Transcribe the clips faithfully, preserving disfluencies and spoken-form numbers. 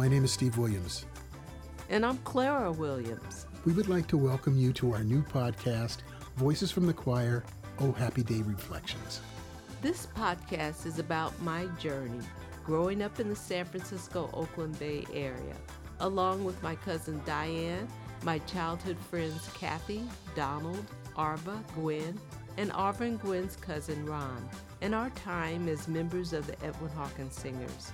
My name is Steve Williams. And I'm Clara Williams. We would like to welcome you to our new podcast, Voices from the Choir, Oh Happy Day Reflections. This podcast is about my journey growing up in the San Francisco-Oakland Bay Area, along with my cousin Diane, my childhood friends Kathy, Donald, Arva, Gwen, and Arva and Gwen's cousin Ron, and our time as members of the Edwin Hawkins Singers.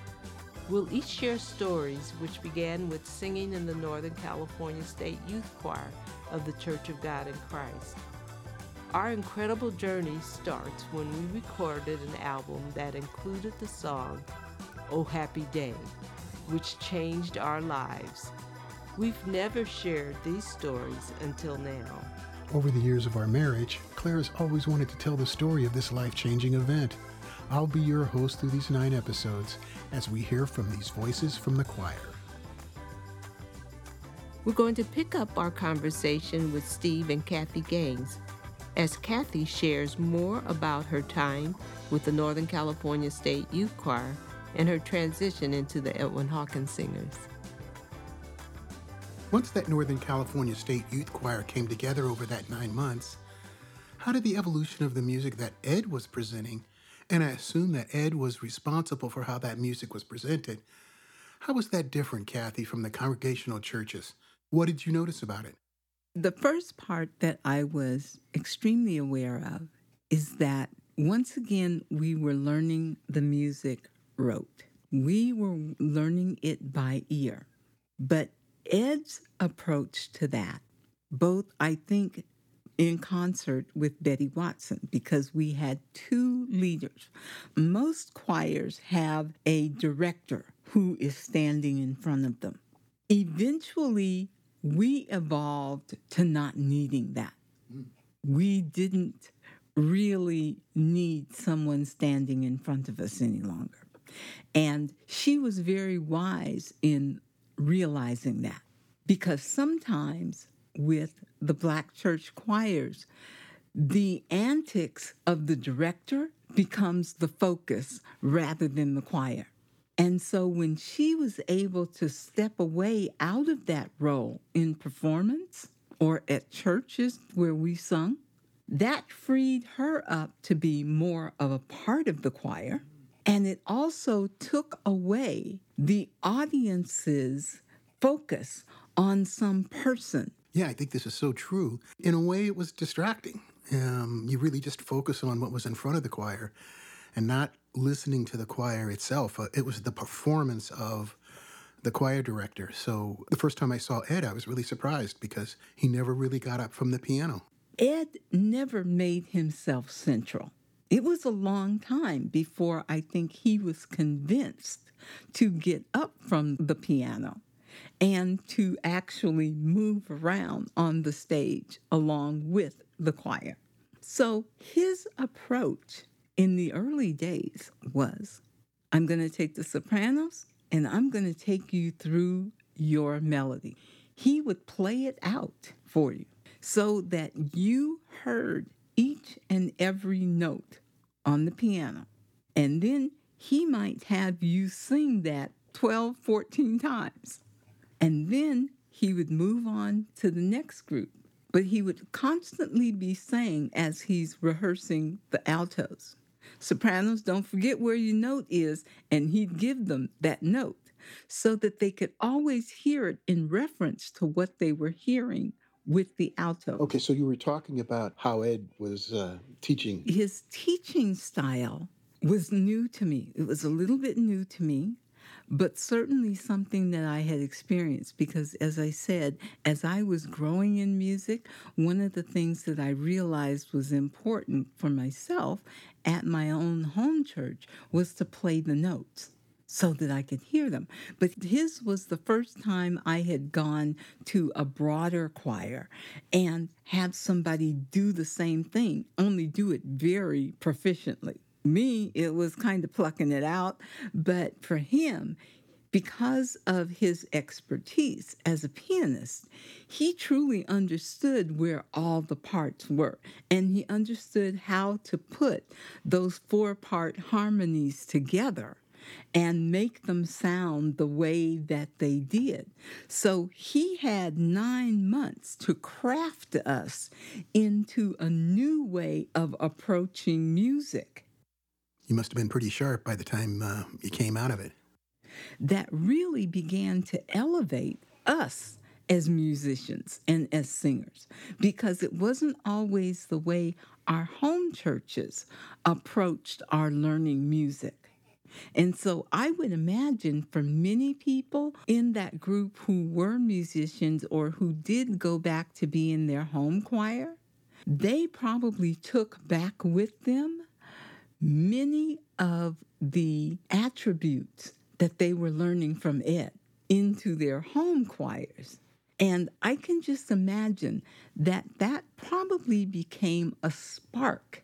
We'll each share stories which began with singing in the Northern California State Youth Choir of the Church of God in Christ. Our incredible journey starts when we recorded an album that included the song, Oh Happy Day, which changed our lives. We've never shared these stories until now. Over the years of our marriage, Clara's always wanted to tell the story of this life-changing event. I'll be your host through these nine episodes as we hear from these voices from the choir. We're going to pick up our conversation with Steve and Kathy Gaines as Kathy shares more about her time with the Northern California State Youth Choir and her transition into the Edwin Hawkins Singers. Once that Northern California State Youth Choir came together over that nine months, how did the evolution of the music that Ed was presenting, and I assume that Ed was responsible for how that music was presented, how was that different, Kathy, from the congregational churches? What did you notice about it? The first part that I was extremely aware of is that, once again, we were learning the music rote. We were learning it by ear. But Ed's approach to that, both, I think, in concert with Betty Watson, because we had two leaders. Most choirs have a director who is standing in front of them. Eventually, we evolved to not needing that. We didn't really need someone standing in front of us any longer. And she was very wise in realizing that, because sometimes with the Black church choirs, the antics of the director becomes the focus rather than the choir. And so when she was able to step away out of that role in performance or at churches where we sung, that freed her up to be more of a part of the choir. And it also took away the audience's focus on some person. Yeah, I think this is so true. In a way, it was distracting. Um, you really just focus on what was in front of the choir and not listening to the choir itself. Uh, it was the performance of the choir director. So the first time I saw Ed, I was really surprised because he never really got up from the piano. Ed never made himself central. It was a long time before I think he was convinced to get up from the piano and to actually move around on the stage along with the choir. So his approach in the early days was, I'm going to take the sopranos and I'm going to take you through your melody. He would play it out for you so that you heard each and every note on the piano. And then he might have you sing that twelve, fourteen times. And then he would move on to the next group. But he would constantly be saying as he's rehearsing the altos, sopranos, don't forget where your note is, and he'd give them that note so that they could always hear it in reference to what they were hearing with the alto. Okay, so you were talking about how Ed was uh, teaching. His teaching style was new to me. It was a little bit new to me, but certainly something that I had experienced because, as I said, as I was growing in music, one of the things that I realized was important for myself at my own home church was to play the notes so that I could hear them. But his was the first time I had gone to a broader choir and have somebody do the same thing, only do it very proficiently. Me, it was kind of plucking it out, but for him, because of his expertise as a pianist, he truly understood where all the parts were, and he understood how to put those four-part harmonies together and make them sound the way that they did. So he had nine months to craft us into a new way of approaching music. You must have been pretty sharp by the time uh, you came out of it. That really began to elevate us as musicians and as singers, because it wasn't always the way our home churches approached our learning music. And so I would imagine for many people in that group who were musicians or who did go back to be in their home choir, they probably took back with them many of the attributes that they were learning from Ed into their home choirs. And I can just imagine that that probably became a spark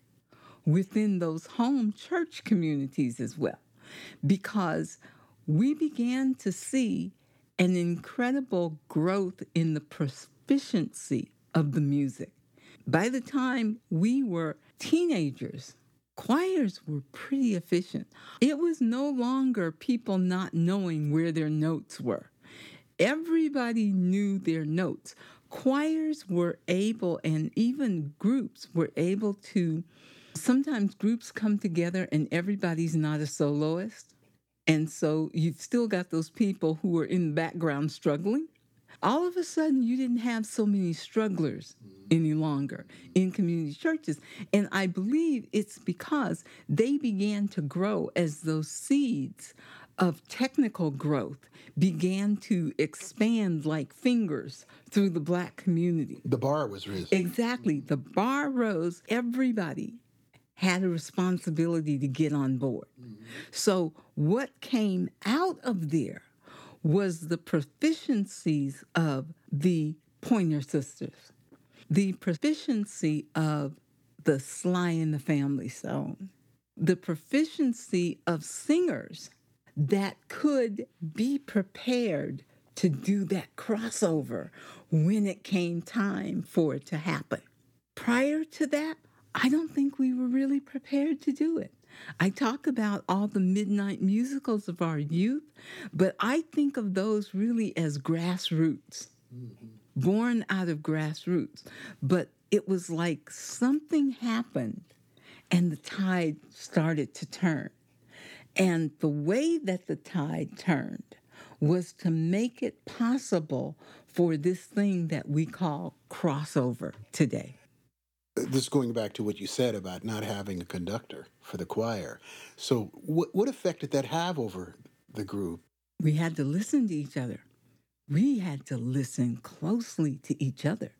within those home church communities as well, because we began to see an incredible growth in the proficiency of the music. By the time we were teenagers, choirs were pretty efficient. It was no longer people not knowing where their notes were. Everybody knew their notes. Choirs were able, and even groups were able to, sometimes groups come together and everybody's not a soloist. And so you've still got those people who are in the background struggling. All of a sudden, you didn't have so many strugglers any longer in community churches. And I believe it's because they began to grow as those seeds of technical growth began to expand like fingers through the Black community. The bar was raised. Exactly. The bar rose. Everybody had a responsibility to get on board. So what came out of there was the proficiencies of the Pointer Sisters, the proficiency of the Sly and the Family Stone, the proficiency of singers that could be prepared to do that crossover when it came time for it to happen. Prior to that, I don't think we were really prepared to do it. I talk about all the midnight musicals of our youth, but I think of those really as grassroots, mm-hmm. born out of grassroots. But it was like something happened and the tide started to turn. And the way that the tide turned was to make it possible for this thing that we call crossover today. This is going back to what you said about not having a conductor for the choir. So what what effect did that have over the group? We had to listen to each other. We had to listen closely to each other.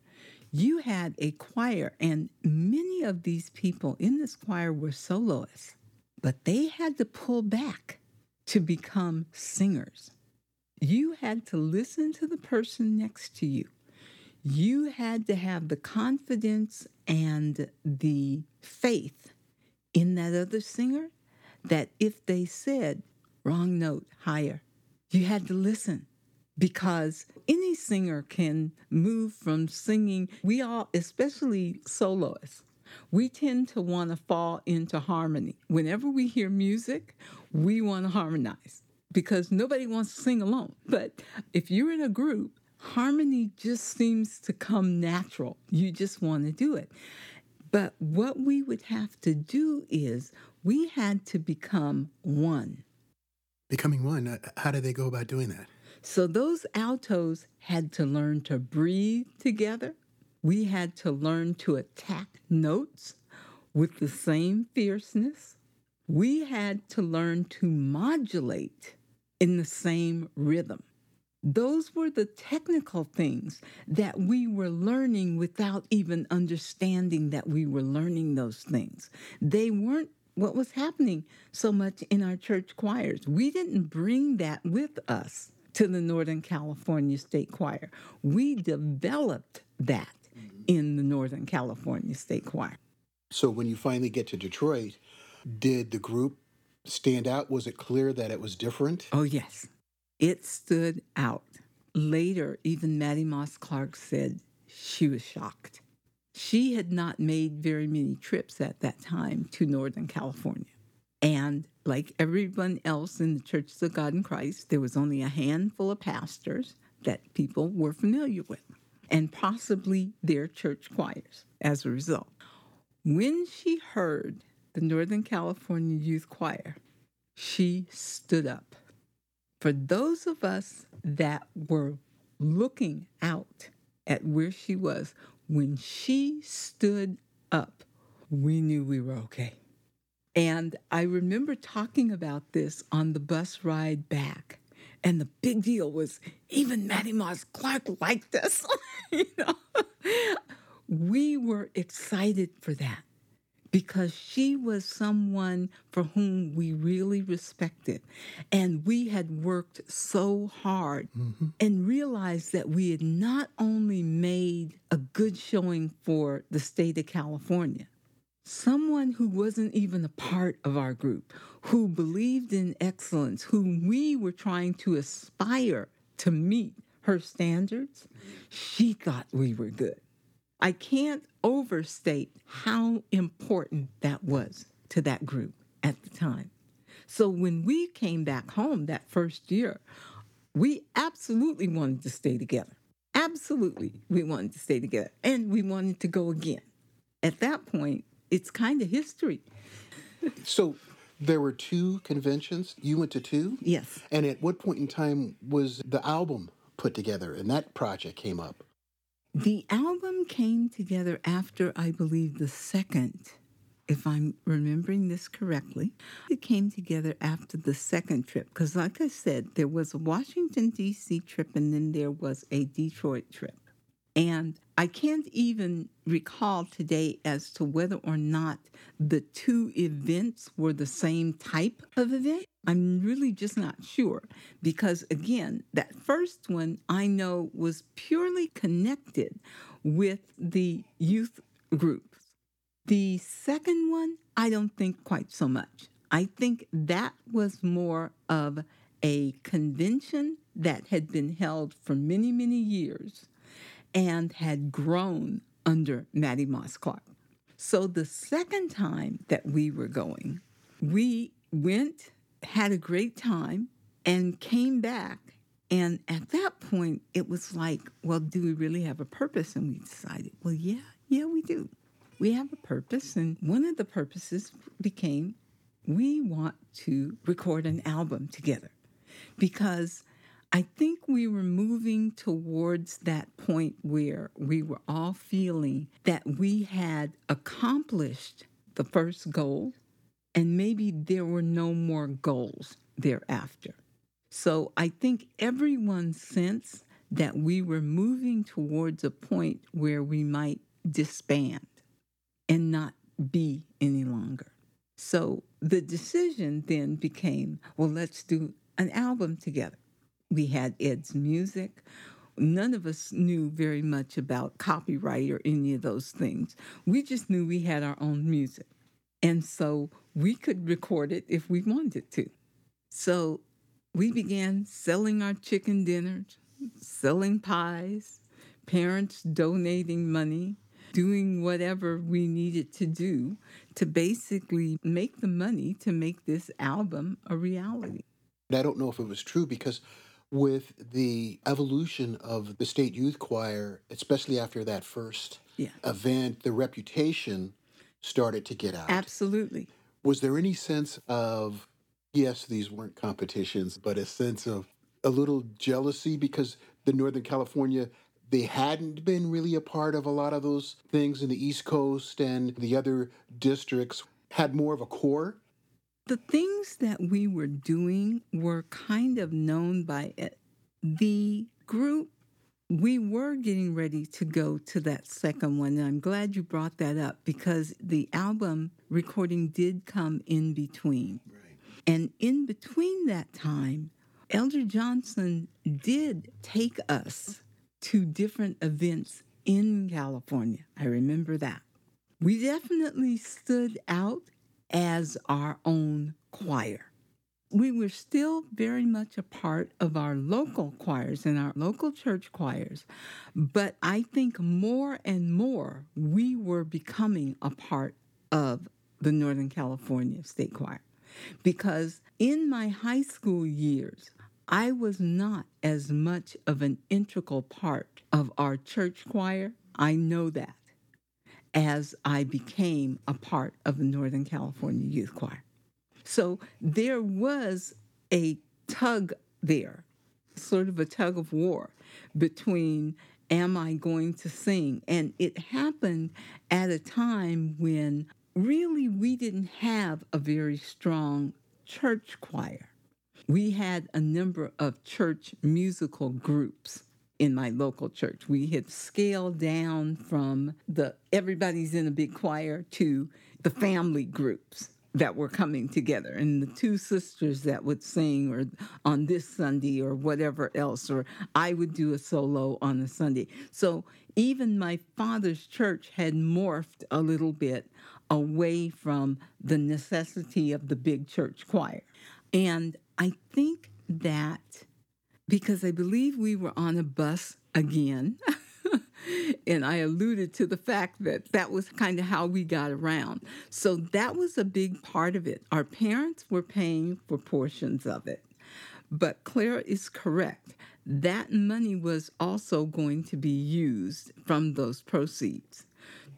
You had a choir, and many of these people in this choir were soloists, but they had to pull back to become singers. You had to listen to the person next to you. You had to have the confidence and the faith in that other singer that if they said, wrong note, higher, you had to listen, because any singer can move from singing. We all, especially soloists, we tend to want to fall into harmony. Whenever we hear music, we want to harmonize because nobody wants to sing alone. But if you're in a group, harmony just seems to come natural. You just want to do it. But what we would have to do is we had to become one. Becoming one, how did they go about doing that? So those altos had to learn to breathe together. We had to learn to attack notes with the same fierceness. We had to learn to modulate in the same rhythm. Those were the technical things that we were learning without even understanding that we were learning those things. They weren't what was happening so much in our church choirs. We didn't bring that with us to the Northern California State Choir. We developed that in the Northern California State Choir. So when you finally get to Detroit, did the group stand out? Was it clear that it was different? Oh, yes. It stood out. Later, even Mattie Moss Clark said she was shocked. She had not made very many trips at that time to Northern California. And like everyone else in the Church of God in Christ, there was only a handful of pastors that people were familiar with, and possibly their church choirs as a result. When she heard the Northern California Youth Choir, she stood up. For those of us that were looking out at where she was, when she stood up, we knew we were okay. And I remember talking about this on the bus ride back. And the big deal was, even Mattie Moss Clark liked us. You know? We were excited for that because she was someone for whom we really respected. And we had worked so hard mm-hmm. and realized that we had not only made a good showing for the state of California, someone who wasn't even a part of our group, who believed in excellence, who we were trying to aspire to meet her standards, she thought we were good. I can't overstate how important that was to that group at the time. So when we came back home that first year, we absolutely wanted to stay together. Absolutely, we wanted to stay together. And we wanted to go again. At that point, it's kind of history. So there were two conventions. You went to two? Yes. And at what point in time was the album put together and that project came up? The album came together after, I believe, the second, if I'm remembering this correctly. It came together after the second trip because, like I said, there was a Washington, D C trip and then there was a Detroit trip. And I can't even recall today as to whether or not the two events were the same type of event. I'm really just not sure because, again, that first one I know was purely connected with the youth groups. The second one, I don't think quite so much. I think that was more of a convention that had been held for many, many years and had grown under Mattie Moss Clark. So the second time that we were going, we went, had a great time, and came back. And at that point, it was like, well, do we really have a purpose? And we decided, well, yeah, yeah, we do. We have a purpose, and one of the purposes became we want to record an album together because I think we were moving towards that point where we were all feeling that we had accomplished the first goal, and maybe there were no more goals thereafter. So I think everyone sensed that we were moving towards a point where we might disband and not be any longer. So the decision then became, well, let's do an album together. We had Ed's music. None of us knew very much about copyright or any of those things. We just knew we had our own music. And so we could record it if we wanted to. So we began selling our chicken dinners, selling pies, parents donating money, doing whatever we needed to do to basically make the money to make this album a reality. I don't know if it was true because with the evolution of the State Youth Choir, especially after that first yeah. event, the reputation started to get out. Absolutely. Was there any sense of, yes, these weren't competitions, but a sense of a little jealousy because the Northern California, they hadn't been really a part of a lot of those things in the East Coast and the other districts had more of a core? The things that we were doing were kind of known by it. The group, we were getting ready to go to that second one, and I'm glad you brought that up because the album recording did come in between. Right. And in between that time, Elder Johnson did take us to different events in California. I remember that. We definitely stood out as our own choir. We were still very much a part of our local choirs and our local church choirs, but I think more and more we were becoming a part of the Northern California State Choir. because in my high school years, I was not as much of an integral part of our church choir, I know that, as I became a part of the Northern California Youth Choir. So there was a tug there, sort of a tug of war between am I going to sing? And it happened at a time when really we didn't have a very strong church choir. We had a number of church musical groups in my local church. We had scaled down from the everybody's in a big choir to the family groups that were coming together, and the two sisters that would sing or on this Sunday or whatever else, or I would do a solo on a Sunday. So even my father's church had morphed a little bit away from the necessity of the big church choir. And I think that because I believe we were on a bus again, and I alluded to the fact that that was kind of how we got around. So that was a big part of it. Our parents were paying for portions of it. But Clara is correct. That money was also going to be used from those proceeds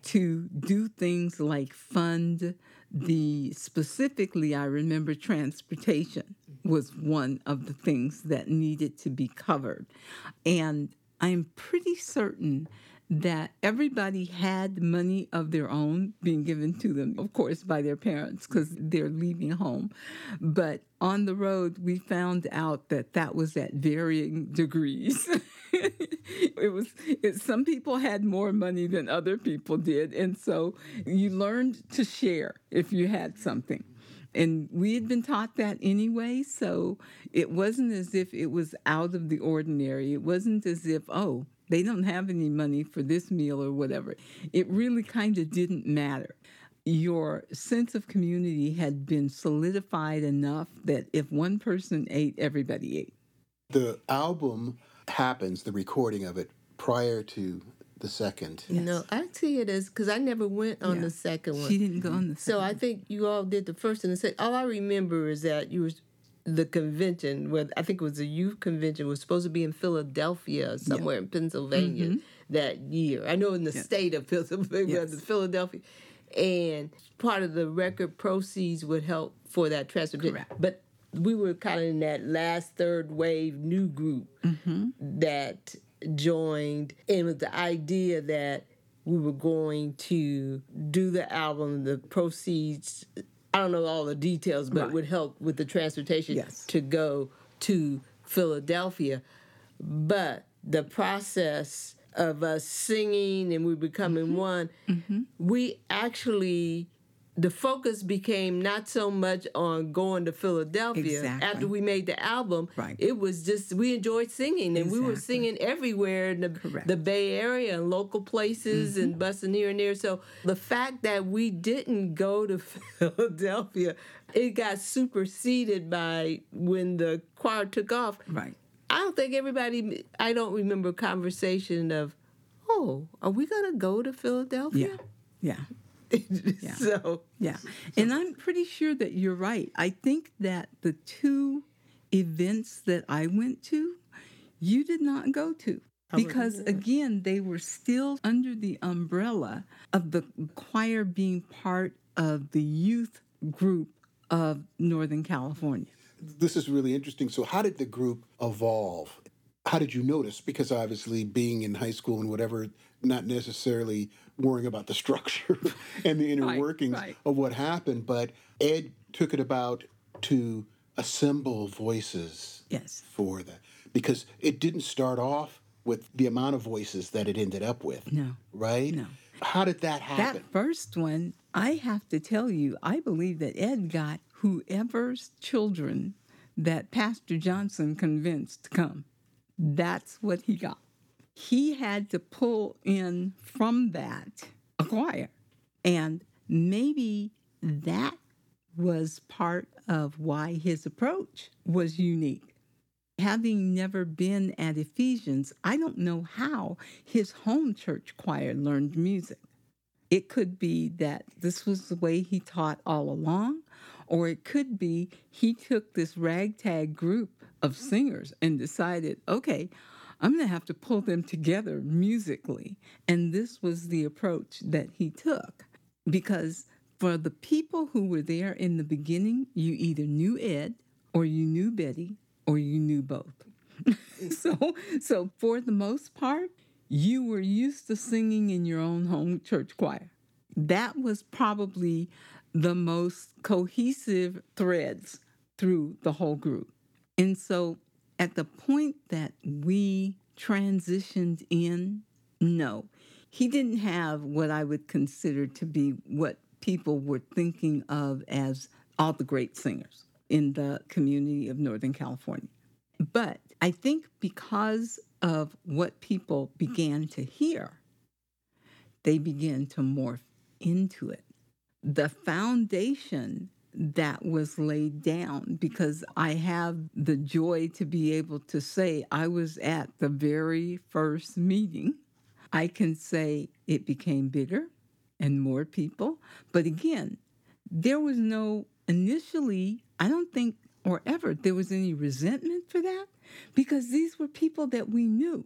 to do things like fund the, specifically I remember transportation was one of the things that needed to be covered. And I'm pretty certain that everybody had money of their own being given to them, of course, by their parents because they're leaving home. But on the road, we found out that that was at varying degrees. It was it, some people had more money than other people did, and so you learned to share if you had something. And we had been taught that anyway, so it wasn't as if it was out of the ordinary. It wasn't as if, oh, they don't have any money for this meal or whatever. It really kind of didn't matter. Your sense of community had been solidified enough that if one person ate, everybody ate. The album happens, the recording of it, prior to the second. Yes. No, actually it is, because I never went on yeah. the second one. She didn't go on the second. So I think you all did the first and the second. All I remember is that you were, the convention, where I think it was a youth convention, was supposed to be in Philadelphia or somewhere yeah. in Pennsylvania mm-hmm. that year. I know in the yes. state of Pennsylvania, yes. Philadelphia. And part of the record proceeds would help for that transportation. Correct. But we were kind of in that last third wave new group mm-hmm. that joined, and with the idea that we were going to do the album, the proceeds, I don't know all the details, but right. it would help with the transportation yes. to go to Philadelphia. But the process of us singing and we becoming mm-hmm. one, mm-hmm. we actually, the focus became not so much on going to Philadelphia exactly. after we made the album. Right. It was just, we enjoyed singing, and exactly. we were singing everywhere in the, the Bay Area and local places mm-hmm. and busing here and there. So the fact that we didn't go to Philadelphia, it got superseded by when the choir took off. Right. I don't think everybody, I don't remember a conversation of, oh, are we going to go to Philadelphia? Yeah, yeah. yeah. So yeah, and I'm pretty sure that you're right. I think that the two events that I went to, you did not go to because again they were still under the umbrella of the choir being part of the youth group of Northern California. This is really interesting. So how did the group evolve? How did you notice? Because obviously being in high school and whatever, not necessarily worrying about the structure and the inner right, workings right. of what happened. But Ed took it about to assemble voices yes. for that. Because it didn't start off with the amount of voices that it ended up with. No. Right? No. How did that happen? That first one, I have to tell you, I believe that Ed got whoever's children that Pastor Johnson convinced to come. That's what he got. He had to pull in from that a choir. And maybe that was part of why his approach was unique. Having never been at Ephesians, I don't know how his home church choir learned music. It could be that this was the way he taught all along, Or it could be he took this ragtag group of singers and decided, okay, I'm going to have to pull them together musically. And this was the approach that he took. Because for the people who were there in the beginning, you either knew Ed or you knew Betty or you knew both. so, so for the most part, you were used to singing in your own home church choir. That was probably the most cohesive threads through the whole group. And so at the point that we transitioned in, no, he didn't have what I would consider to be what people were thinking of as all the great singers in the community of Northern California. But I think because of what people began to hear, they began to morph into it. The foundation that was laid down, because I have the joy to be able to say I was at the very first meeting, I can say it became bigger and more people. But again, there was no initially, I don't think, or ever there was any resentment for that, because these were people that we knew.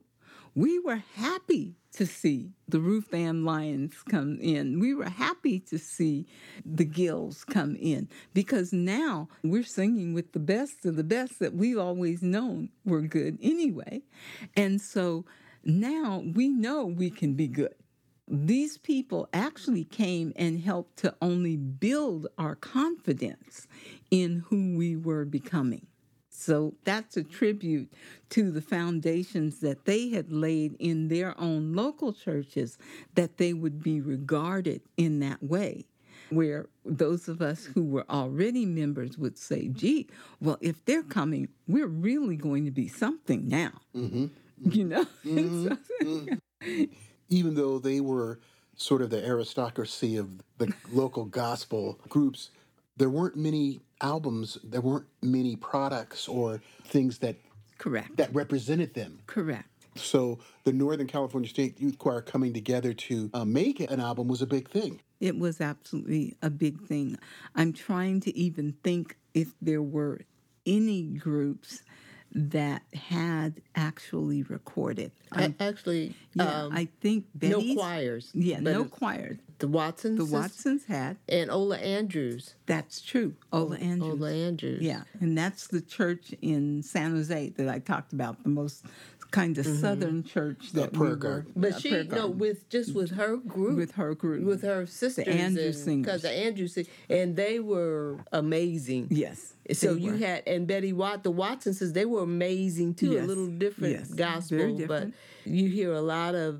We were happy to see the Ruth Ann Lyons come in. We were happy to see the Gills come in, because now we're singing with the best of the best that we've always known were good anyway. And so now we know we can be good. These people actually came and helped to only build our confidence in who we were becoming. So that's a tribute to the foundations that they had laid in their own local churches, that they would be regarded in that way, where those of us who were already members would say, gee, well, if they're coming, we're really going to be something now. Mm-hmm. You know? Mm-hmm. Mm-hmm. Even though they were sort of the aristocracy of the local gospel groups, there weren't many albums, there weren't many products or things that Correct. that represented them. Correct. So the Northern California State Youth Choir coming together to uh, make an album was a big thing. It was absolutely a big thing. I'm trying to even think if there were any groups that had actually recorded. I, actually, yeah, um, I think Betty's, no choirs. Yeah, no choirs. The Watsons. The Watsons had. And Ola Andrews. That's true. Ola Andrews. Ola Andrews. Yeah, and that's the church in San Jose that I talked about, the most kind of mm-hmm. southern church. That, that prayer we garden. But that she, prayer garden. no, with just with her group. With her group. With her sisters. The Andrews and, Singers. Because the Andrews Singers. And they were amazing. Yes. So you were. had, and Betty Watt, the Watsons, they were amazing too. Yes. A little different yes. gospel. Very different. But you hear a lot of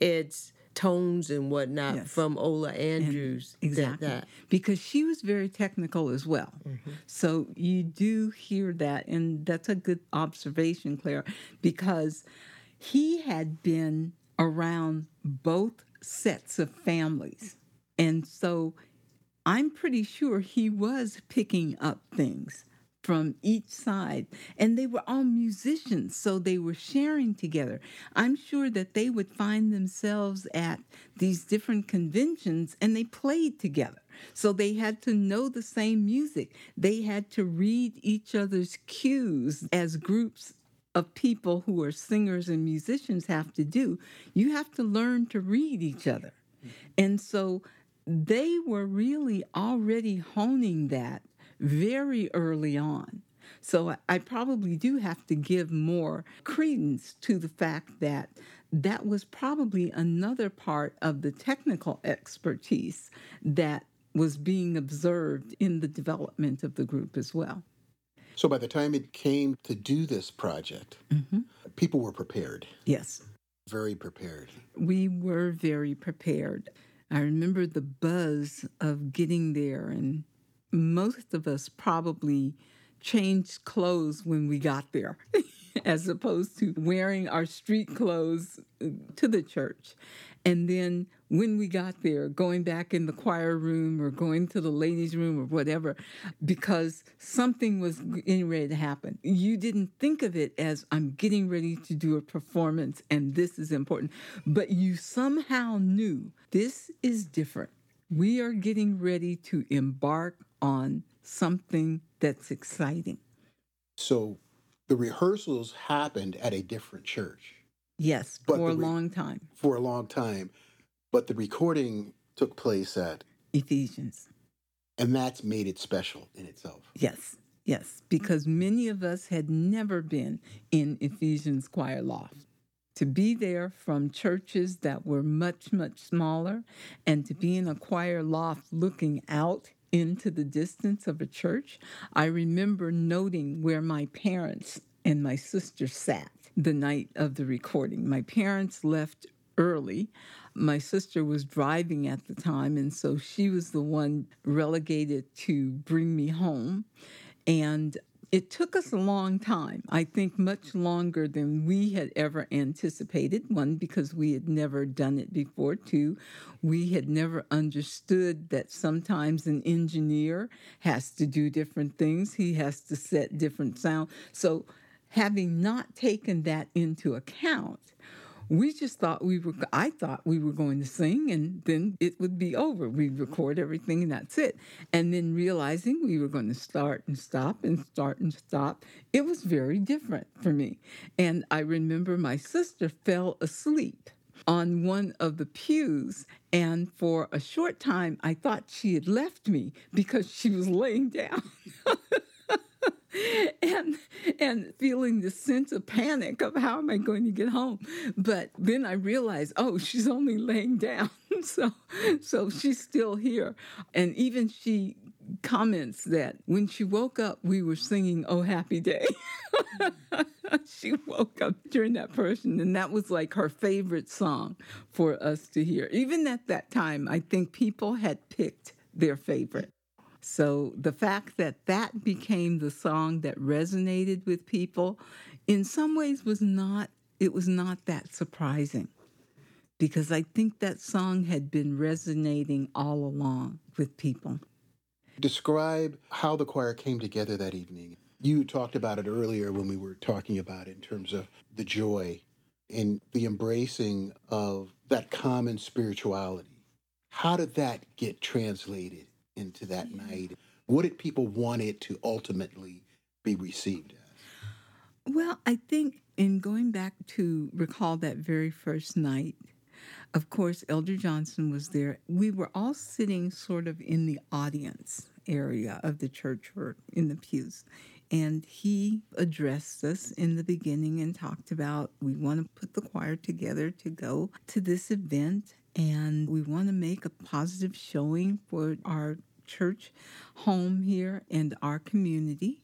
Ed's tones and whatnot yes. from Ola Andrews. And exactly. That, that. Because she was very technical as well. Mm-hmm. So you do hear that, and that's a good observation, Claire, because he had been around both sets of families. And so I'm pretty sure he was picking up things from each side, and they were all musicians, so they were sharing together. I'm sure that they would find themselves at these different conventions, and they played together. So they had to know the same music. They had to read each other's cues as groups of people who are singers and musicians have to do. You have to learn to read each other. And so they were really already honing that very early on. So I probably do have to give more credence to the fact that that was probably another part of the technical expertise that was being observed in the development of the group as well. So by the time it came to do this project, mm-hmm. people were prepared. Yes. Very prepared. We were very prepared. I remember the buzz of getting there, and most of us probably changed clothes when we got there, as opposed to wearing our street clothes to the church. And then when we got there, going back in the choir room or going to the ladies' room or whatever, because something was getting ready to happen. You didn't think of it as, I'm getting ready to do a performance and this is important, but you somehow knew this is different. We are getting ready to embark on something that's exciting. So the rehearsals happened at a different church. Yes, but for a re- long time. For a long time. But the recording took place at... Ephesians. And that's made it special in itself. Yes, yes, because many of us had never been in Ephesians Choir Loft. To be there from churches that were much, much smaller, and to be in a choir loft looking out into the distance of a church, I remember noting where my parents and my sister sat the night of the recording. My parents left early. My sister was driving at the time, and so she was the one relegated to bring me home. And it took us a long time, I think much longer than we had ever anticipated. One, because we had never done it before. Two, we had never understood that sometimes an engineer has to do different things. He has to set different sound. So having not taken that into account, we just thought we were, I thought we were going to sing and then it would be over. We'd record everything and that's it. And then realizing we were going to start and stop and start and stop, it was very different for me. And I remember my sister fell asleep on one of the pews, and for a short time I thought she had left me because she was laying down. And and feeling this sense of panic of how am I going to get home? But then I realized, oh, she's only laying down. So so she's still here. And even she comments that when she woke up, we were singing Oh Happy Day. She woke up during that portion, and that was like her favorite song for us to hear. Even at that time, I think people had picked their favorite. So the fact that that became the song that resonated with people, in some ways was not, it was not that surprising, because I think that song had been resonating all along with people. Describe how the choir came together that evening. You talked about it earlier when we were talking about it in terms of the joy and the embracing of that common spirituality. How did that get translated into that night? What did people want it to ultimately be received as? Well, I think in going back to recall that very first night, of course, Elder Johnson was there. We were all sitting sort of in the audience area of the church or in the pews. And he addressed us in the beginning and talked about, we want to put the choir together to go to this event, and we want to make a positive showing for our church home here and our community.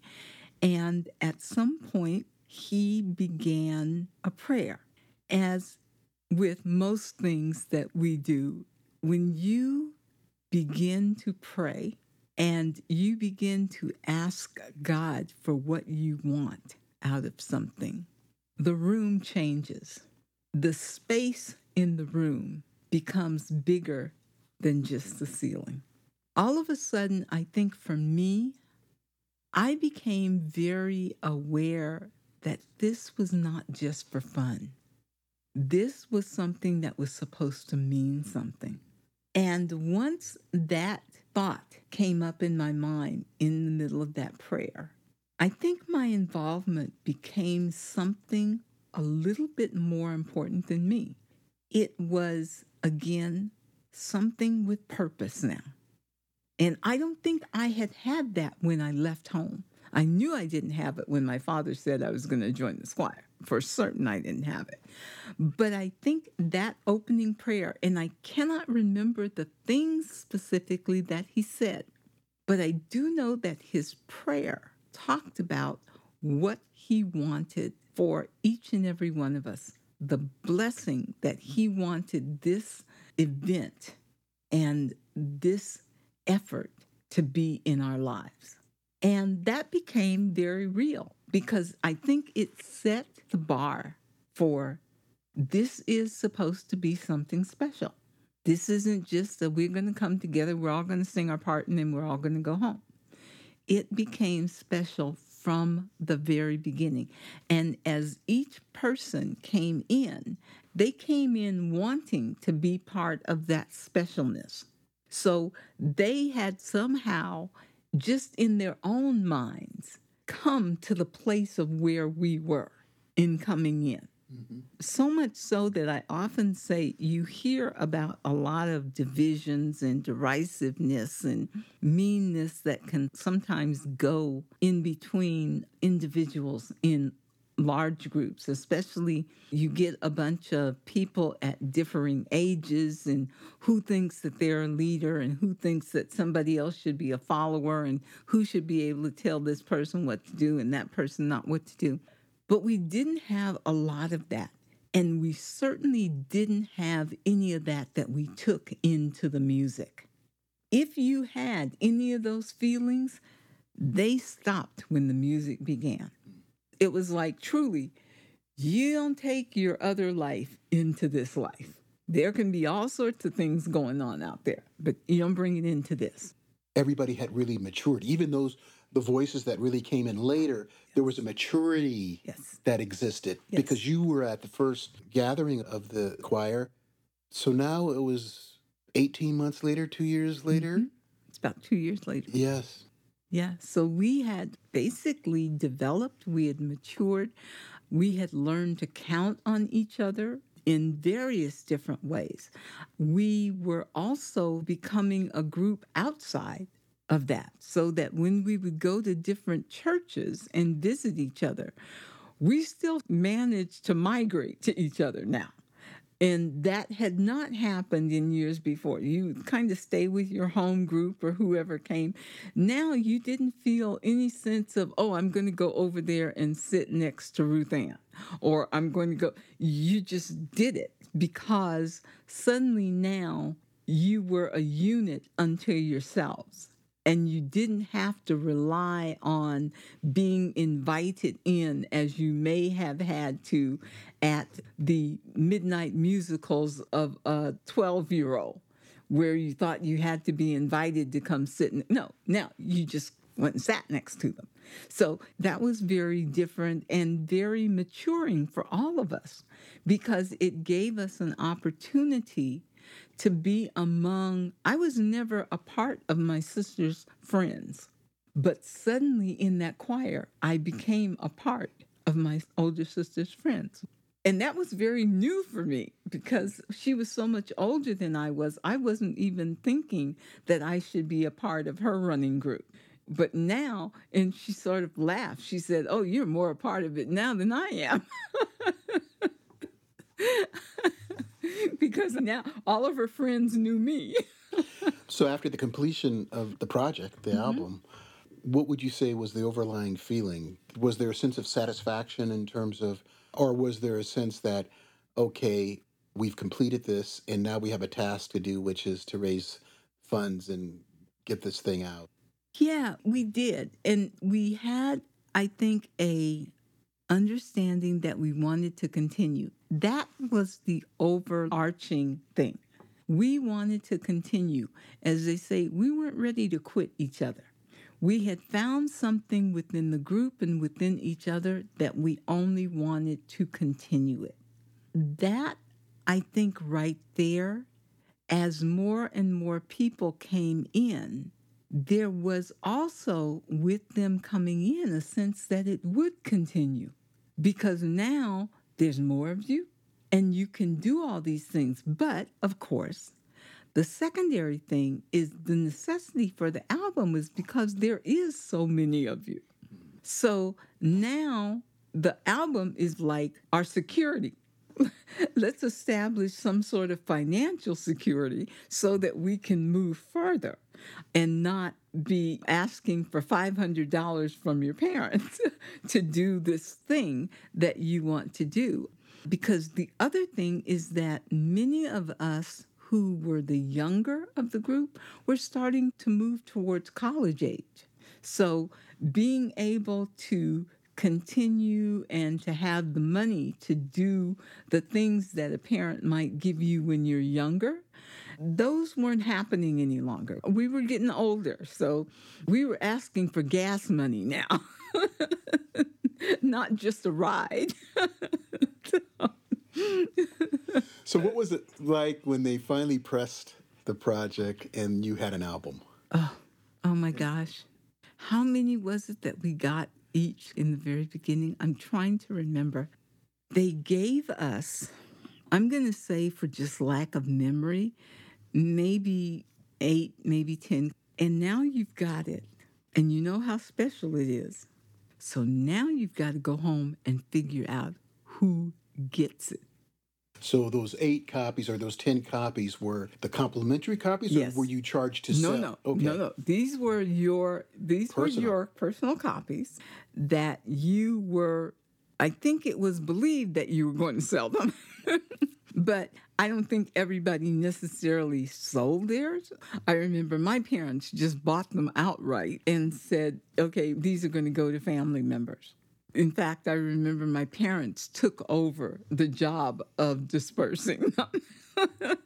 And at some point, he began a prayer. As with most things that we do, when you begin to pray and you begin to ask God for what you want out of something, the room changes. The space in the room becomes bigger than just the ceiling. All of a sudden, I think for me, I became very aware that this was not just for fun. This was something that was supposed to mean something. And once that thought came up in my mind in the middle of that prayer, I think my involvement became something a little bit more important than me. It was, again, something with purpose now. And I don't think I had had that when I left home. I knew I didn't have it when my father said I was going to join the choir. For certain, I didn't have it. But I think that opening prayer, and I cannot remember the things specifically that he said, but I do know that his prayer talked about what he wanted for each and every one of us, the blessing that he wanted this event and this effort to be in our lives. And that became very real, because I think it set the bar for this is supposed to be something special. This isn't just that we're going to come together, we're all going to sing our part, and then we're all going to go home. It became special from the very beginning. And as each person came in, they came in wanting to be part of that specialness. So they had somehow just in their own minds, come to the place of where we were in coming in. Mm-hmm. So much so that I often say you hear about a lot of divisions and derisiveness and meanness that can sometimes go in between individuals in large groups, especially you get a bunch of people at differing ages and who thinks that they're a leader and who thinks that somebody else should be a follower and who should be able to tell this person what to do and that person not what to do. But we didn't have a lot of that, and we certainly didn't have any of that that we took into the music. If you had any of those feelings, they stopped when the music began. It was like, truly, you don't take your other life into this life. There can be all sorts of things going on out there, but you don't bring it into this. Everybody had really matured. Even those, the voices that really came in later, yes. There was a maturity yes. that existed yes. because you were at the first gathering of the choir. So now it was eighteen months later, two years later. Mm-hmm. It's about two years later. Yes. Yeah, so we had basically developed, we had matured, we had learned to count on each other in various different ways. We were also becoming a group outside of that, so that when we would go to different churches and visit each other, we still managed to migrate to each other now. And that had not happened in years before. You kind of stay with your home group or whoever came. Now you didn't feel any sense of, oh, I'm going to go over there and sit next to Ruth Ann, or I'm going to go. You just did it because suddenly now you were a unit unto yourselves. And you didn't have to rely on being invited in as you may have had to at the midnight musicals of a twelve-year-old, where you thought you had to be invited to come sit. In. No, now you just went and sat next to them. So that was very different and very maturing for all of us because it gave us an opportunity to be among, I was never a part of my sister's friends, but suddenly in that choir, I became a part of my older sister's friends. And that was very new for me because she was so much older than I was. I wasn't even thinking that I should be a part of her running group. But now, and she sort of laughed. She said, oh, you're more a part of it now than I am. Because now all of her friends knew me. So after the completion of the project, the mm-hmm. album, what would you say was the overlying feeling? Was there a sense of satisfaction in terms of, or was there a sense that, okay, we've completed this and now we have a task to do, which is to raise funds and get this thing out? Yeah, we did. And we had, I think, a understanding that we wanted to continue. That was the overarching thing. We wanted to continue. As they say, we weren't ready to quit each other. We had found something within the group and within each other that we only wanted to continue it. That, I think, right there, as more and more people came in, there was also, with them coming in, a sense that it would continue. Because now there's more of you, and you can do all these things. But, of course, the secondary thing is the necessity for the album is because there is so many of you. So now the album is like our security. Let's establish some sort of financial security so that we can move further and not be asking for five hundred dollars from your parents to do this thing that you want to do. Because the other thing is that many of us who were the younger of the group were starting to move towards college age. So being able to continue and to have the money to do the things that a parent might give you when you're younger, those weren't happening any longer. We were getting older, so we were asking for gas money now, not just a ride. So what was it like when they finally pressed the project and you had an album? Oh, oh my gosh. How many was it that we got each in the very beginning? I'm trying to remember. They gave us, I'm going to say for just lack of memory, maybe eight, maybe ten. And now you've got it, and you know how special it is. So now you've got to go home and figure out who gets it. So those eight copies or those ten copies were the complimentary copies, yes. Or were you charged to no, sell? No, okay. no, no. These were your these personal. were your personal copies that you were. I think it was believed that you were going to sell them, but I don't think everybody necessarily sold theirs. I remember my parents just bought them outright and said, "Okay, these are going to go to family members." In fact, I remember my parents took over the job of dispersing them.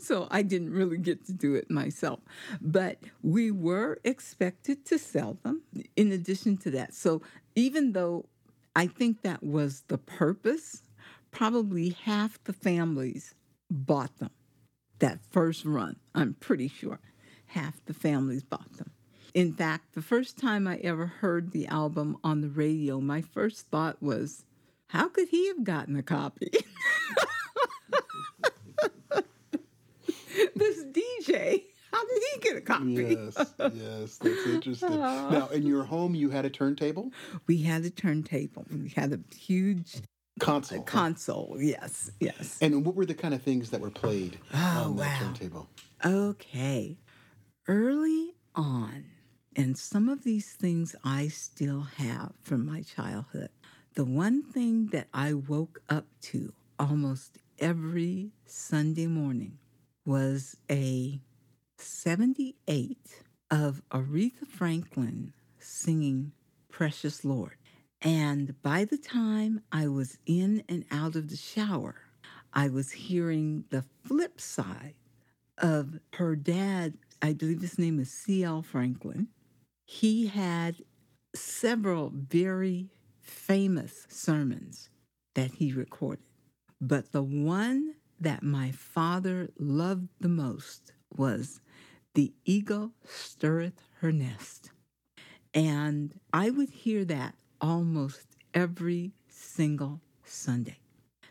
So I didn't really get to do it myself. But we were expected to sell them in addition to that. So even though I think that was the purpose, probably half the families bought them. That first run, I'm pretty sure, half the families bought them. In fact, the first time I ever heard the album on the radio, my first thought was, how could he have gotten a copy? This D J, how did he get a copy? Yes, yes, that's interesting. Uh, now, in your home, you had a turntable? We had a turntable. We had a huge... Console. Uh, console, yes, yes. And what were the kind of things that were played oh, on that wow. turntable? Okay. Early on... And some of these things I still have from my childhood. The one thing that I woke up to almost every Sunday morning was a seventy-eight of Aretha Franklin singing Precious Lord. And by the time I was in and out of the shower, I was hearing the flip side of her dad, I believe his name is C L Franklin. He had several very famous sermons that he recorded. But the one that my father loved the most was The Eagle Stirreth Her Nest. And I would hear that almost every single Sunday.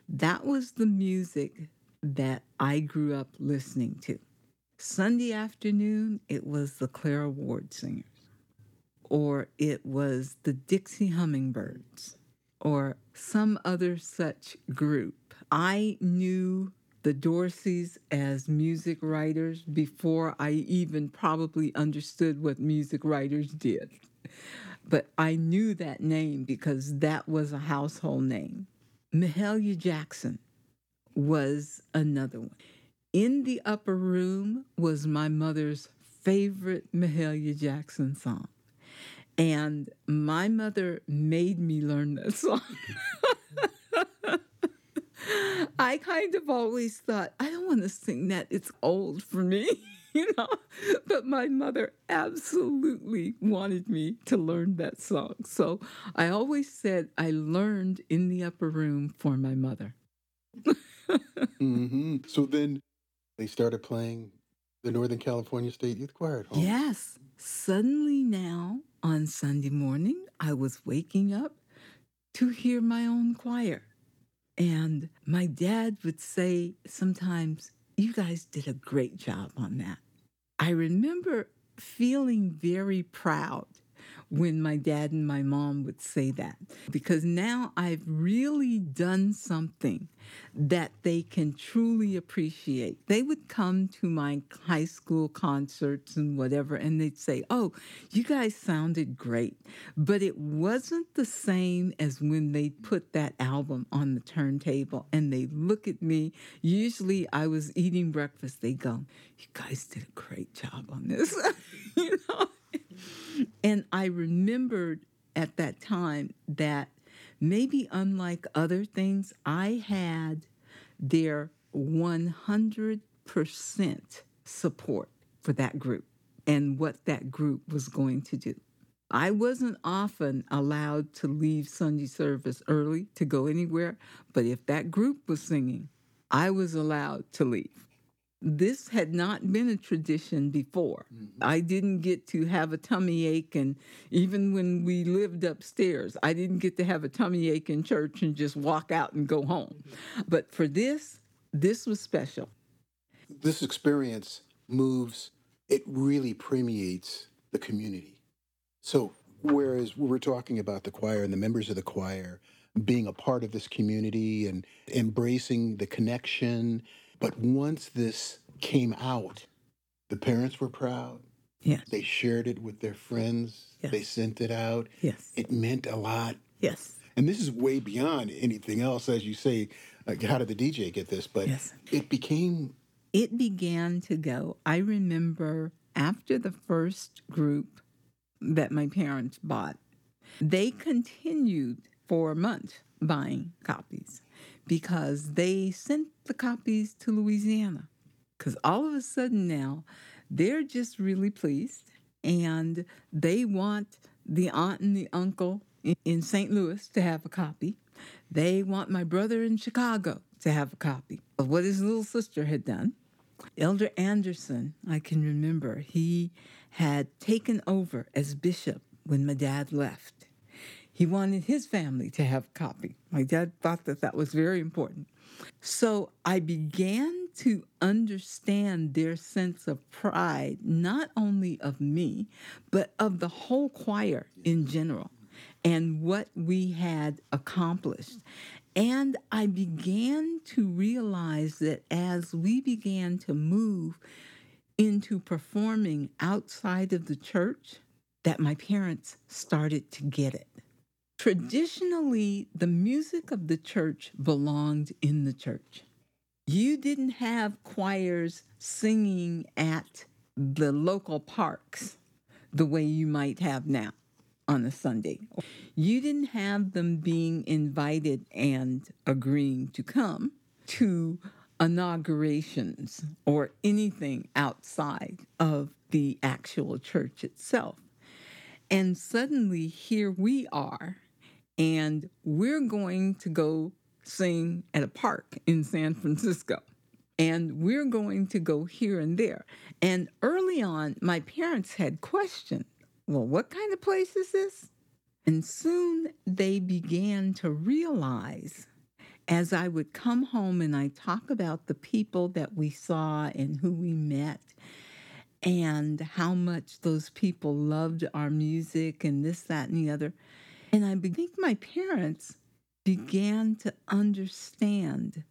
That was the music that I grew up listening to. Sunday afternoon, it was the Clara Ward Singers. Or it was the Dixie Hummingbirds, or some other such group. I knew the Dorseys as music writers before I even probably understood what music writers did. But I knew that name because that was a household name. Mahalia Jackson was another one. In the Upper Room was my mother's favorite Mahalia Jackson song. And my mother made me learn that song. I kind of always thought, I don't want to sing that. It's old for me, you know. But my mother absolutely wanted me to learn that song. So I always said I learned In the Upper Room for my mother. Mm-hmm. So then they started playing the Northern California State Youth Choir at home. Yes. Suddenly now, on Sunday morning, I was waking up to hear my own choir. And my dad would say sometimes, you guys did a great job on that. I remember feeling very proud when my dad and my mom would say that, because now I've really done something that they can truly appreciate. They would come to my high school concerts and whatever, and they'd say, oh, you guys sounded great, but it wasn't the same as when they put that album on the turntable, and they look at me. Usually I was eating breakfast. They go, you guys did a great job on this, you know? And I remembered at that time that maybe unlike other things, I had their one hundred percent support for that group and what that group was going to do. I wasn't often allowed to leave Sunday service early to go anywhere, but if that group was singing, I was allowed to leave. this had not been a tradition before. Mm-hmm. I didn't get to have a tummy ache, and even when we lived upstairs, I didn't get to have a tummy ache in church and just walk out and go home. Mm-hmm. But for this, this was special. This experience moves, it really permeates the community. So whereas we were talking about the choir and the members of the choir being a part of this community and embracing the connection, but once this came out, the parents were proud. Yes. They shared it with their friends. Yes. They sent it out. Yes. It meant a lot. Yes. And this is way beyond anything else, as you say, like, how did the D J get this? But yes. it became... It began to go. I remember after the first group that my parents bought, they continued for a month buying copies because they sent the copies to Louisiana. Because all of a sudden now, they're just really pleased, and they want the aunt and the uncle in Saint Louis to have a copy. They want my brother in Chicago to have a copy of what his little sister had done. Elder Anderson, I can remember, he had taken over as bishop when my dad left. He wanted his family to have a copy. My dad thought that that was very important. So I began to understand their sense of pride, not only of me, but of the whole choir in general and what we had accomplished. And I began to realize that as we began to move into performing outside of the church, that my parents started to get it. Traditionally, the music of the church belonged in the church. You didn't have choirs singing at the local parks the way you might have now on a Sunday. You didn't have them being invited and agreeing to come to inaugurations or anything outside of the actual church itself. And suddenly here we are, and we're going to go sing at a park in San Francisco. And we're going to go here and there. And early on, my parents had questioned, well, what kind of place is this? And soon they began to realize, as I would come home and I talk about the people that we saw and who we met and how much those people loved our music and this, that, and the other. And I think my parents began to understand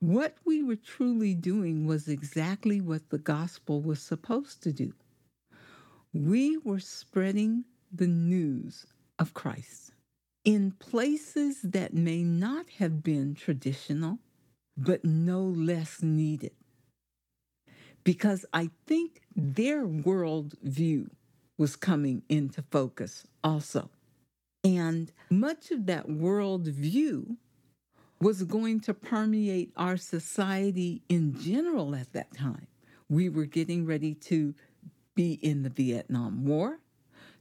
what we were truly doing was exactly what the gospel was supposed to do. We were spreading the news of Christ in places that may not have been traditional, but no less needed. Because I think their world view was coming into focus also. And much of that world view was going to permeate our society in general at that time. We were getting ready to be in the Vietnam War.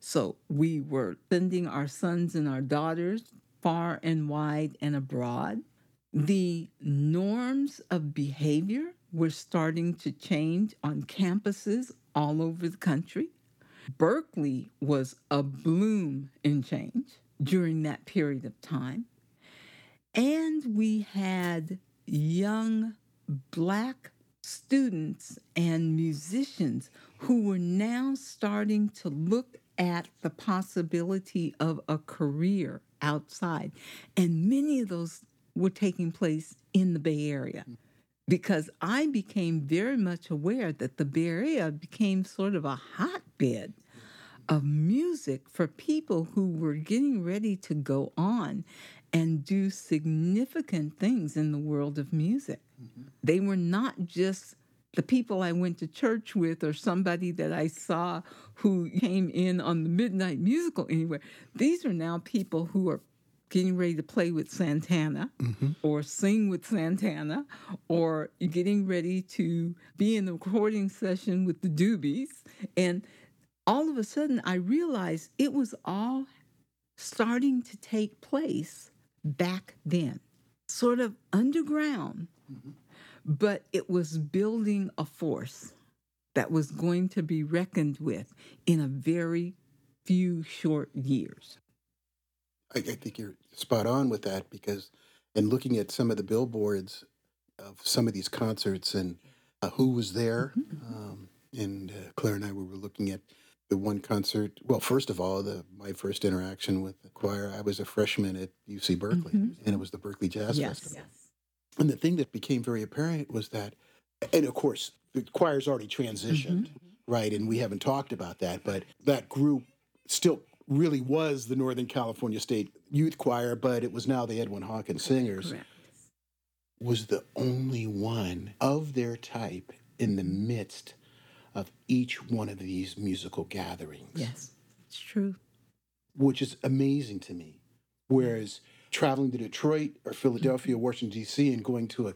So we were sending our sons and our daughters far and wide and abroad. The norms of behavior were starting to change on campuses all over the country. Berkeley was abloom in change during that period of time. And we had young Black students and musicians who were now starting to look at the possibility of a career outside. And many of those were taking place in the Bay Area, because I became very much aware that the Bay Area became sort of a hotbed of music for people who were getting ready to go on and do significant things in the world of music. Mm-hmm. They were not just the people I went to church with or somebody that I saw who came in on the midnight musical anywhere. These are now people who are getting ready to play with Santana, mm-hmm. or sing with Santana, or getting ready to be in a recording session with the Doobies. And all of a sudden, I realized it was all starting to take place back then, sort of underground, mm-hmm. but it was building a force that was going to be reckoned with in a very few short years. I, I think you're spot on with that, because in looking at some of the billboards of some of these concerts and uh, who was there, mm-hmm. um, and uh, Claire and I we were looking at the one concert. Well, first of all, the, my first interaction with the choir, I was a freshman at U C Berkeley, mm-hmm. and it was the Berkeley Jazz yes. Festival. Yes. And the thing that became very apparent was that, and of course, the choir's already transitioned, mm-hmm. right? And we haven't talked about that, but that group still really was the Northern California State Youth Choir, but it was now the Edwin Hawkins Singers. Correct. Was the only one of their type in the midst of each one of these musical gatherings. Yes, it's true. Which is amazing to me. Whereas traveling to Detroit or Philadelphia, mm-hmm. Washington, D C, and going to a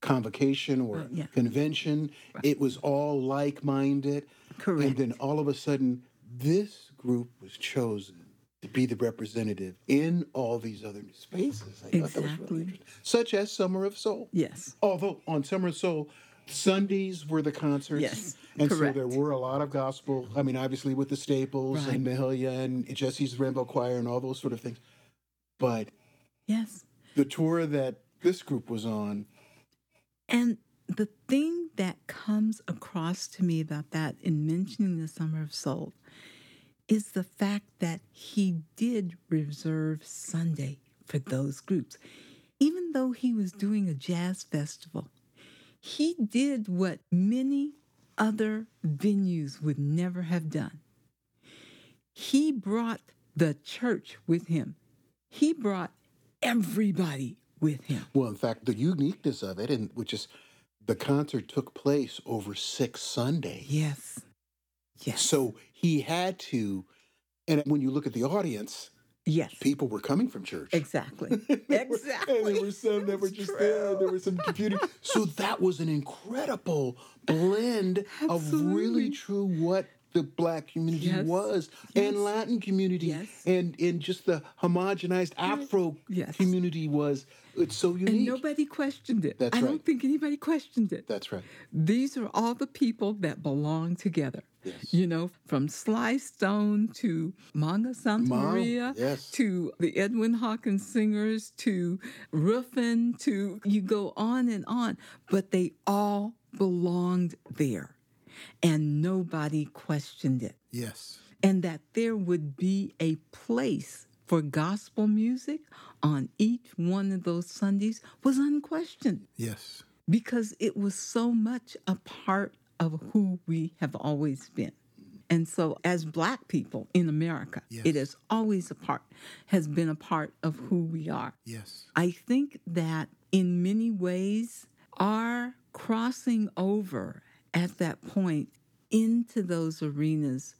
convocation or uh, yeah. convention, right. It was all like-minded. Correct. And then all of a sudden, this group was chosen to be the representative in all these other spaces. I exactly. Thought that was really interesting. Such as Summer of Soul. Yes. Although on Summer of Soul, Sundays were the concerts. Yes, and correct. So there were a lot of gospel. I mean, obviously with the Staples right. and Mahalia and Jesse's Rainbow Choir and all those sort of things. But yes, the tour that this group was on. And the thing that comes across to me about that in mentioning the Summer of Soul is the fact that he did reserve Sunday for those groups. Even though he was doing a jazz festival, he did what many other venues would never have done. He brought the church with him. He brought everybody with him. Well, in fact, the uniqueness of it, and which is the concert took place over six Sundays. Yes. Yes. So he had to, and when you look at the audience, yes, people were coming from church. Exactly. Exactly. And there were some that were just true. there. There were some computer. So that was an incredible blend Absolutely. of really true what the Black community yes. was, yes. and Latin community, yes. and, and just the homogenized Afro yes. community was. It's so unique. And nobody questioned it. That's I right. don't think anybody questioned it. That's right. These are all the people that belong together. Yes. You know, from Sly Stone to Manga Santa Mom, Maria yes. to the Edwin Hawkins Singers to Ruffin to you go on and on. But they all belonged there. And nobody questioned it. Yes. And that there would be a place for gospel music on each one of those Sundays was unquestioned. Yes. Because it was so much a part of who we have always been. And so as Black people in America, yes. it is always a part, has been a part of who we are. Yes. I think that in many ways, our crossing over at that point into those arenas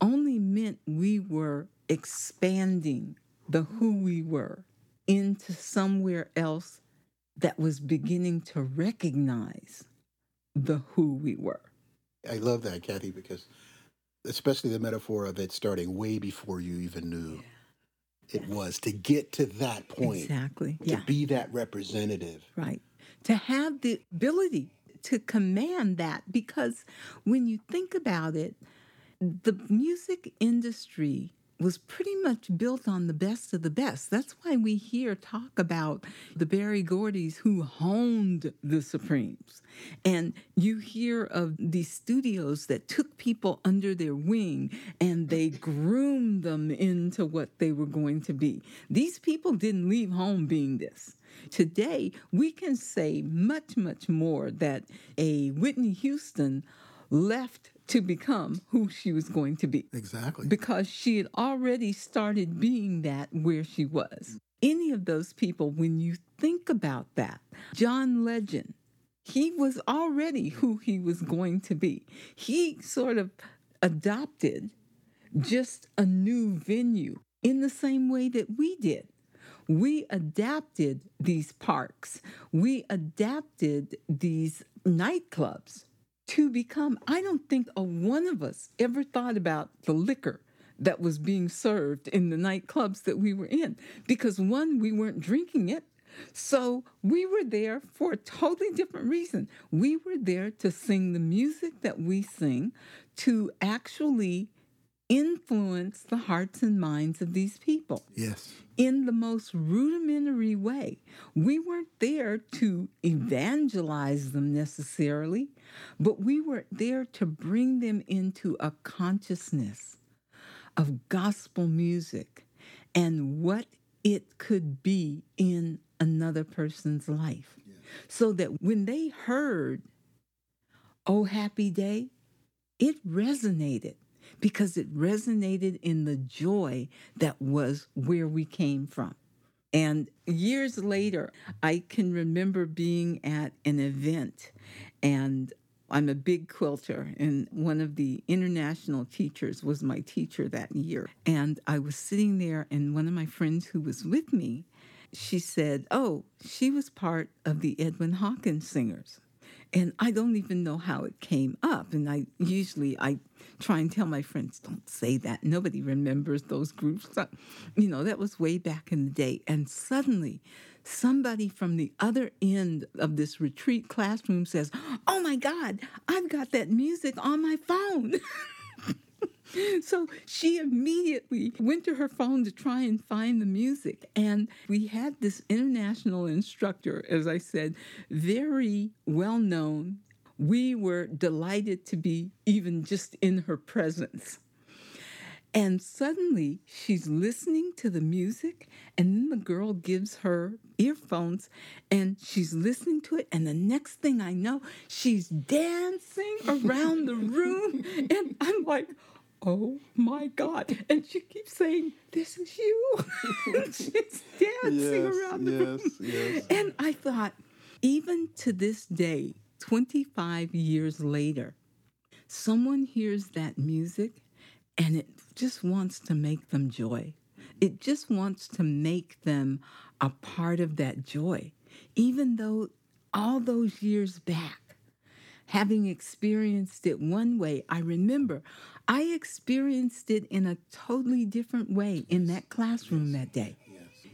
only meant we were expanding the who we were into somewhere else that was beginning to recognize the who we were. I love that, Kathy, because especially the metaphor of it starting way before you even knew yeah. it yeah. was, to get to that point. Exactly. To yeah. be that representative. Right. To have the ability to command that, because when you think about it, the music industry was pretty much built on the best of the best. That's why we hear talk about the Berry Gordys who honed the Supremes. And you hear of these studios that took people under their wing and they groomed them into what they were going to be. These people didn't leave home being this. Today, we can say much, much more that a Whitney Houston left to become who she was going to be. Exactly. Because she had already started being that where she was. Any of those people, when you think about that, John Legend, he was already who he was going to be. He sort of adopted just a new venue in the same way that we did. We adapted these parks. We adapted these nightclubs to become, I don't think a one of us ever thought about the liquor that was being served in the nightclubs that we were in. Because one, we weren't drinking it. So we were there for a totally different reason. We were there to sing the music that we sing, to actually influence the hearts and minds of these people. Yes. In the most rudimentary way. We weren't there to evangelize them necessarily, but we were there to bring them into a consciousness of gospel music and what it could be in another person's life. Yeah. So that when they heard Oh Happy Day, it resonated. Because it resonated in the joy that was where we came from. And years later, I can remember being at an event, and I'm a big quilter, and one of the international teachers was my teacher that year. And I was sitting there, and one of my friends who was with me, she said, oh, she was part of the Edwin Hawkins Singers. And I don't even know how it came up. And I usually I try and tell my friends, don't say that. Nobody remembers those groups. You know, that was way back in the day. And suddenly somebody from the other end of this retreat classroom says, oh, my God, I've got that music on my phone. So she immediately went to her phone to try and find the music. And we had this international instructor, as I said, very well known. We were delighted to be even just in her presence. And suddenly she's listening to the music, and then the girl gives her earphones, and she's listening to it, and the next thing I know, she's dancing around the room, and I'm like, oh, my God. And she keeps saying, this is you. She's dancing yes, around the yes, room. Yes. And I thought, even to this day, twenty-five years later, someone hears that music and it just wants to make them joy. It just wants to make them a part of that joy. Even though all those years back, having experienced it one way, I remember I experienced it in a totally different way in that classroom that day.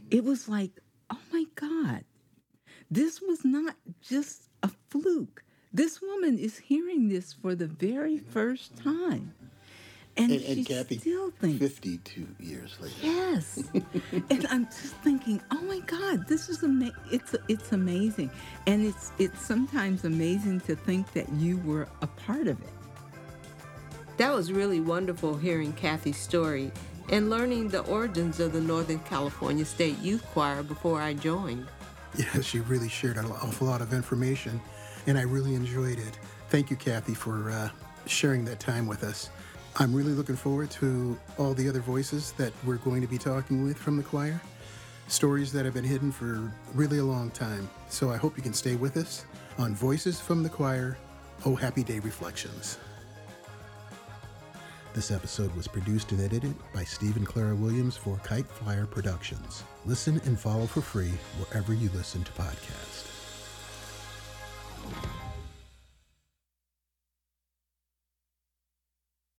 It was like, oh my God, this was not just a fluke. This woman is hearing this for the very first time. And, and, and she Kathy, still thinks. fifty-two years later. Yes. And I'm just thinking, oh my God, this is amazing. It's it's amazing. And it's it's sometimes amazing to think that you were a part of it. That was really wonderful hearing Kathy's story and learning the origins of the Northern California State Youth Choir before I joined. Yeah, she really shared an awful lot of information, and I really enjoyed it. Thank you, Kathy, for uh, sharing that time with us. I'm really looking forward to all the other voices that we're going to be talking with from the choir. Stories that have been hidden for really a long time. So I hope you can stay with us on Voices from the Choir, Oh Happy Day Reflections. This episode was produced and edited by Steve and Clara Williams for Kite Flyer Productions. Listen and follow for free wherever you listen to podcasts.